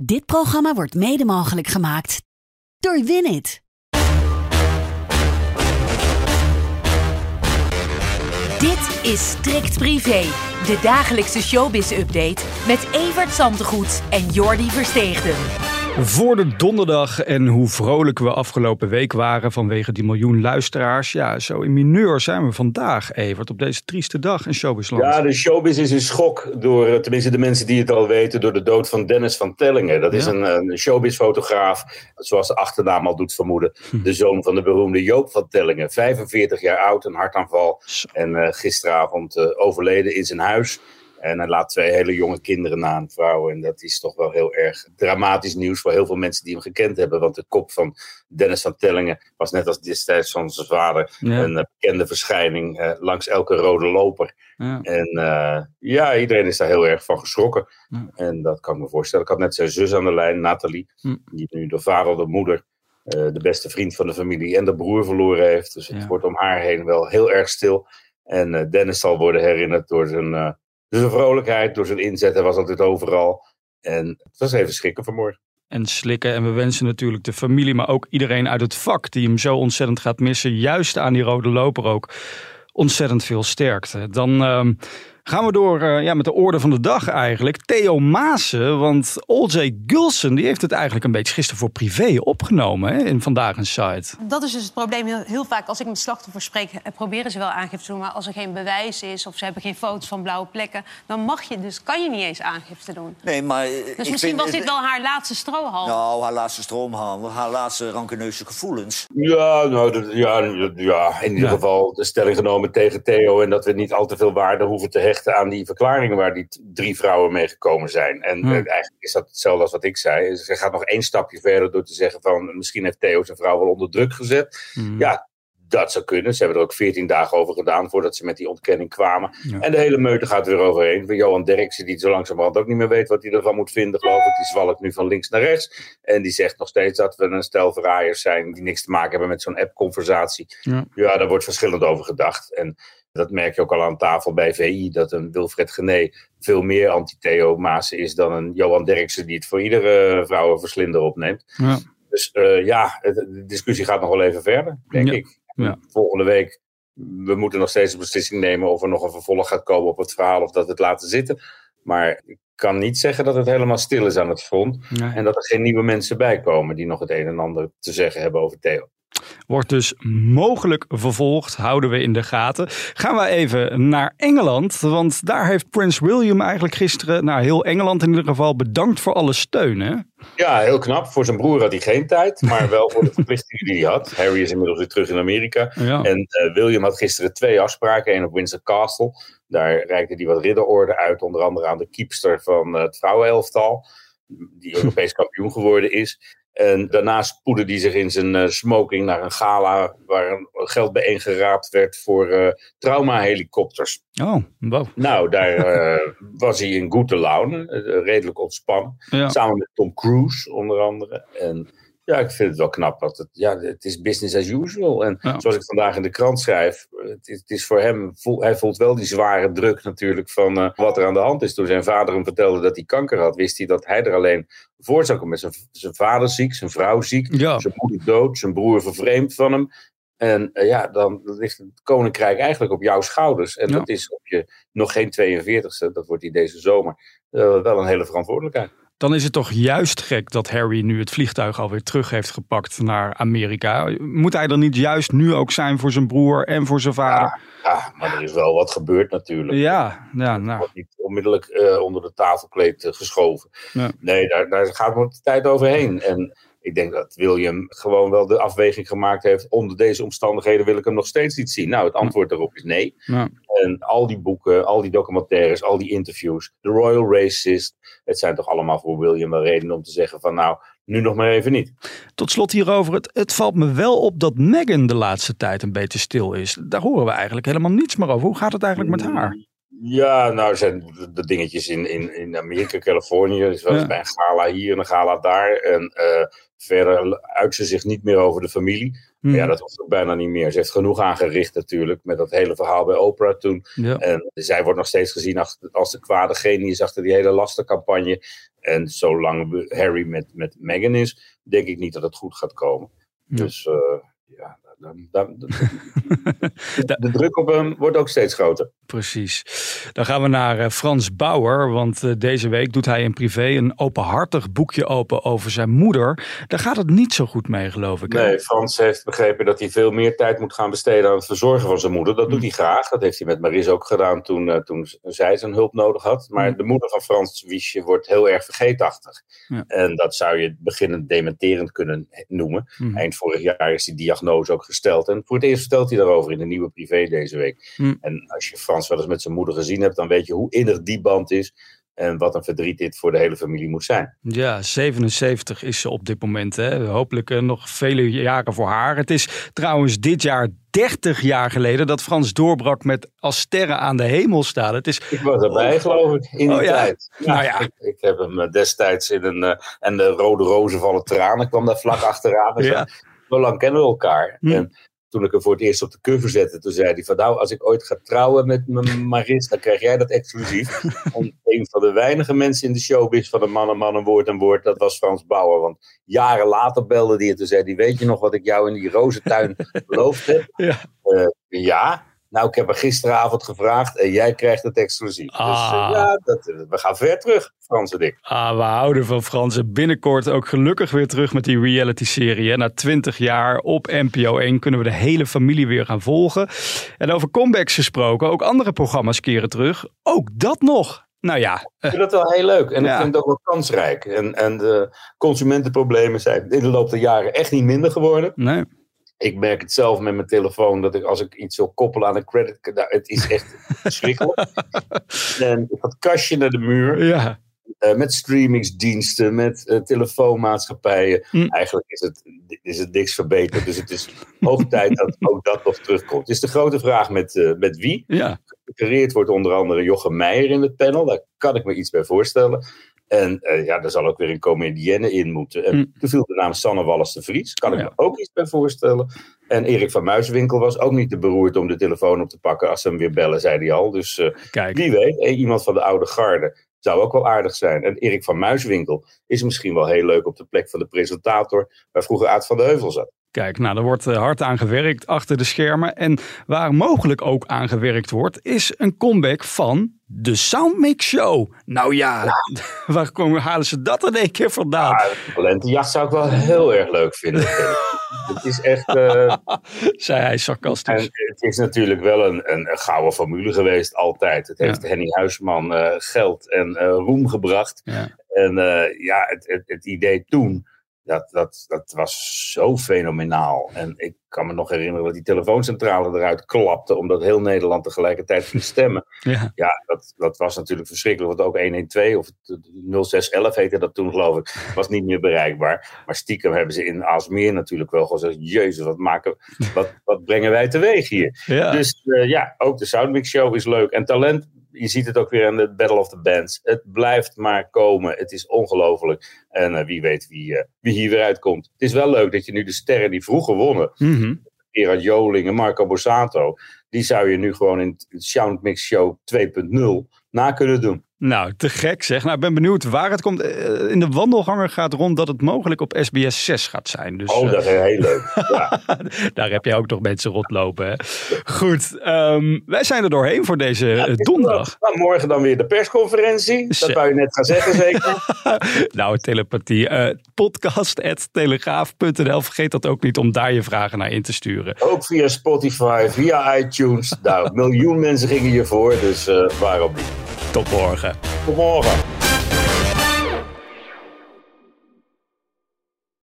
Dit programma wordt mede mogelijk gemaakt door WinIt. Dit is Strikt Privé, de dagelijkse showbiz-update met Evert Zantegoed en Jordi Versteegden. Voor de donderdag en hoe vrolijk we afgelopen week waren vanwege die 1 miljoen luisteraars. Ja, zo in mineur zijn we vandaag, Evert, op deze trieste dag in showbizland. Ja, de showbiz is in schok door, tenminste de mensen die het al weten, door de dood van Dennis van Tellingen. Dat is een showbizfotograaf, zoals de achternaam al doet vermoeden, de zoon van de beroemde Joop van Tellingen. 45 jaar oud, een hartaanval en gisteravond overleden in zijn huis. En hij laat 2 hele jonge kinderen na, een vrouw. En dat is toch wel heel erg dramatisch nieuws voor heel veel mensen die hem gekend hebben. Want de kop van Dennis van Tellingen was net als destijds van zijn vader een bekende verschijning langs elke rode loper. Ja. En ja, iedereen is daar heel erg van geschrokken. Ja. En dat kan ik me voorstellen. Ik had net zijn zus aan de lijn, Nathalie, die nu de vader, de moeder, de beste vriend van de familie en de broer verloren heeft. Dus het wordt om haar heen wel heel erg stil. En Dennis zal worden herinnerd door zijn... Dus een vrolijkheid door zijn inzet, hij was altijd overal. En het was even schrikken vanmorgen. En slikken. En we wensen natuurlijk de familie, maar ook iedereen uit het vak die hem zo ontzettend gaat missen. Juist aan die rode loper ook. Ontzettend veel sterkte. Dan gaan we door met de orde van de dag eigenlijk. Theo Maassen, want Olcay Gulsen die heeft het eigenlijk een beetje gisteren voor privé opgenomen hè, in Vandaag Inside. Dat is dus het probleem. Heel vaak als ik met slachtoffers spreek proberen ze wel aangifte te doen. Maar als er geen bewijs is of ze hebben geen foto's van blauwe plekken, dan mag je dus, kan je niet eens aangifte doen. Nee, maar... Dus misschien was dit wel haar laatste strohalm. Nou, haar laatste strohalm, haar laatste rankeneuze gevoelens. Ja, nou, in ieder geval de stelling genomen tegen Theo en dat we niet al te veel waarde hoeven te hebben aan die verklaringen waar die 3 vrouwen mee gekomen zijn. En eigenlijk is dat hetzelfde als wat ik zei. Ze gaat nog 1 stapje verder door te zeggen van misschien heeft Theo zijn vrouw wel onder druk gezet. Ja, dat zou kunnen. Ze hebben er ook 14 dagen over gedaan voordat ze met die ontkenning kwamen. Ja. En de hele meute gaat weer overheen. Van Johan Derksen, die zo langzamerhand ook niet meer weet wat hij ervan moet vinden, geloof ik. Die zwalkt nu van links naar rechts. En die zegt nog steeds dat we een stel verraaiers zijn die niks te maken hebben met zo'n app-conversatie. Ja, daar wordt verschillend over gedacht. En dat merk je ook al aan tafel bij VI, dat een Wilfred Genee veel meer anti-Theo Maassen is dan een Johan Derksen die het voor iedere vrouwenverslinder opneemt. Ja. Dus de discussie gaat nog wel even verder, denk ik. Ja. Volgende week, we moeten nog steeds een beslissing nemen of er nog een vervolg gaat komen op het verhaal of dat we het laten zitten. Maar ik kan niet zeggen dat het helemaal stil is aan het front en dat er geen nieuwe mensen bij komen die nog het een en ander te zeggen hebben over Theo. Wordt dus mogelijk vervolgd, houden we in de gaten. Gaan we even naar Engeland, want daar heeft Prins William eigenlijk gisteren, heel Engeland in ieder geval, bedankt voor alle steun, hè? Ja, heel knap. Voor zijn broer had hij geen tijd, maar wel voor de verplichtingen die hij had. Harry is inmiddels weer terug in Amerika. Ja. En William had gisteren 2 afspraken, 1 op Windsor Castle. Daar reikte hij wat ridderorde uit, onder andere aan de keepster van het vrouwenelftal, die Europees kampioen geworden is. En daarna spoedde hij zich in zijn smoking naar een gala waar geld bijeengeraapt werd voor traumahelikopters. Oh, wow. Nou, daar was hij in goede laune, redelijk ontspannen. Ja. Samen met Tom Cruise onder andere. En ja, ik vind het wel knap. Dat het is business as usual. En zoals ik vandaag in de krant schrijf, het is voor hem, hij voelt wel die zware druk natuurlijk van wat er aan de hand is. Toen zijn vader hem vertelde dat hij kanker had, wist hij dat hij er alleen voor zou komen. Zijn vader ziek, zijn vrouw ziek, zijn moeder dood, zijn broer vervreemd van hem. En dan ligt het koninkrijk eigenlijk op jouw schouders. En dat is op je nog geen 42e, dat wordt hij deze zomer, wel een hele verantwoordelijkheid. Dan is het toch juist gek dat Harry nu het vliegtuig alweer terug heeft gepakt naar Amerika. Moet hij dan niet juist nu ook zijn voor zijn broer en voor zijn vader? Ja, maar er is wel wat gebeurd natuurlijk. Ja, wordt niet onmiddellijk onder de tafelkleed geschoven. Ja. Nee, daar gaat wel de tijd overheen. En ik denk dat William gewoon wel de afweging gemaakt heeft. Onder deze omstandigheden wil ik hem nog steeds niet zien. Nou, het antwoord daarop is nee. Ja. En al die boeken, al die documentaires, al die interviews. The Royal Racist. Het zijn toch allemaal voor William wel redenen om te zeggen van nou, nu nog maar even niet. Tot slot hierover. Het valt me wel op dat Meghan de laatste tijd een beetje stil is. Daar horen we eigenlijk helemaal niets meer over. Hoe gaat het eigenlijk met haar? Ja, nou zijn de dingetjes in Amerika, Californië. Dus wel eens bij een gala hier en een gala daar. En verder uit ze zich niet meer over de familie. Mm. Ja, dat was er bijna niet meer. Ze heeft genoeg aangericht natuurlijk met dat hele verhaal bij Oprah toen. Ja. En zij wordt nog steeds gezien als de kwade genius achter die hele lastencampagne. En zolang Harry met Meghan is, denk ik niet dat het goed gaat komen. Ja. Dus ja... De druk op hem wordt ook steeds groter. Precies. Dan gaan we naar Frans Bauer. Want deze week doet hij in privé een openhartig boekje open over zijn moeder. Daar gaat het niet zo goed mee, geloof ik. Nee, Frans heeft begrepen dat hij veel meer tijd moet gaan besteden aan het verzorgen van zijn moeder. Dat doet hij graag. Dat heeft hij met Maris ook gedaan toen zij zijn hulp nodig had. Maar de moeder van Frans Wiesje wordt heel erg vergeetachtig. Ja. En dat zou je beginnend dementerend kunnen noemen. Mm. Eind vorig jaar is die diagnose ook gesteld. En voor het eerst vertelt hij daarover in de Nieuwe Privé deze week. Mm. En als je Frans wel eens met zijn moeder gezien hebt, dan weet je hoe innig die band is en wat een verdriet dit voor de hele familie moet zijn. Ja, 77 is ze op dit moment. Hè? Hopelijk nog vele jaren voor haar. Het is trouwens dit jaar 30 jaar geleden dat Frans doorbrak met Als sterren aan de hemel staan. Het is... Ik was erbij, geloof ik, in die tijd. Ja, nou ja. Ik heb hem destijds in een... en de rode rozen vallen tranen kwam daar vlak achteraan. Dus ja. Zo lang kennen we elkaar. Mm. En toen ik hem voor het eerst op de cover zette, toen zei hij van nou, als ik ooit ga trouwen met mijn Maris, dan krijg jij dat exclusief. En een van de weinige mensen in de showbiz van een man, een woord, dat was Frans Bauer. Want jaren later belde hij en toen zei hij, weet je nog wat ik jou in die rozentuin beloofd heb? Ja. Nou, ik heb haar gisteravond gevraagd en jij krijgt het exclusief. Dus we gaan ver terug, Frans en ik. Ah, we houden van Frans. Binnenkort ook gelukkig weer terug met die reality-serie. Na 20 jaar op NPO1 kunnen we de hele familie weer gaan volgen. En over comebacks gesproken, ook andere programma's keren terug. Ook dat nog. Nou ja. Ik vind dat wel heel leuk. En ik vind het ook wel kansrijk. En de consumentenproblemen zijn in de loop der jaren echt niet minder geworden. Nee. Ik merk het zelf met mijn telefoon, dat als ik iets wil koppelen aan een creditcard, nou, het is echt verschrikkelijk. En dat kastje naar de muur, met streamingsdiensten, met telefoonmaatschappijen. Mm. Eigenlijk is het niks verbeterd. Dus het is hoog tijd dat ook dat nog terugkomt. Het is de grote vraag met wie. Ja. Gecureerd wordt onder andere Jochem Myjer in het panel. Daar kan ik me iets bij voorstellen. En daar zal ook weer een comedienne in moeten. En toen viel de naam Sanne Wallis de Vries. Kan ik me ook iets bij voorstellen. En Erik van Muiswinkel was ook niet te beroerd om de telefoon op te pakken. Als ze hem weer bellen, zei hij al. Dus wie weet, iemand van de oude garde zou ook wel aardig zijn. En Erik van Muiswinkel is misschien wel heel leuk op de plek van de presentator waar vroeger Aad van de Heuvel zat. Kijk, nou, er wordt hard aan gewerkt achter de schermen. En waar mogelijk ook aan gewerkt wordt, is een comeback van De Soundmix Show. Nou ja, waar halen ze dat in één keer vandaan? Ja, talentenjacht zou ik wel heel erg leuk vinden. Het is echt... zei hij sarcastisch. En het is natuurlijk wel een gouden formule geweest altijd. Het heeft Henny Huisman geld en roem gebracht. Ja. En het idee toen... Dat was zo fenomenaal. En ik kan me nog herinneren dat die telefooncentrale eruit klapte, omdat heel Nederland tegelijkertijd ging stemmen. Dat was natuurlijk verschrikkelijk. Want ook 112 of 0611 heette dat toen, geloof ik, was niet meer bereikbaar. Maar stiekem hebben ze in Aalsmeer natuurlijk wel gezegd, jezus, wat brengen wij teweeg hier? Ja. Dus ook de Soundmix Show is leuk. En talent, je ziet het ook weer aan de Battle of the Bands. Het blijft maar komen. Het is ongelooflijk. En wie weet wie hier weer uitkomt. Het is wel leuk dat je nu de sterren die vroeger wonnen. Mm-hmm. Erik Joling en Marco Borsato. Die zou je nu gewoon in het Soundmix Show 2.0 na kunnen doen. Nou, te gek zeg. Nou, ik ben benieuwd waar het komt. In de wandelganger gaat rond dat het mogelijk op SBS 6 gaat zijn. Dus, dat is heel leuk. Ja. Daar heb je ook nog mensen rondlopen. Hè? Goed, wij zijn er doorheen voor deze donderdag. Nou, morgen dan weer de persconferentie. Dat wou je net gaan zeggen zeker. Nou, telepathie. Podcast@telegraaf.nl. Vergeet dat ook niet om daar je vragen naar in te sturen. Ook via Spotify, via iTunes. Nou, miljoen mensen gingen hiervoor. Dus waarom niet? Tot morgen. Tot morgen.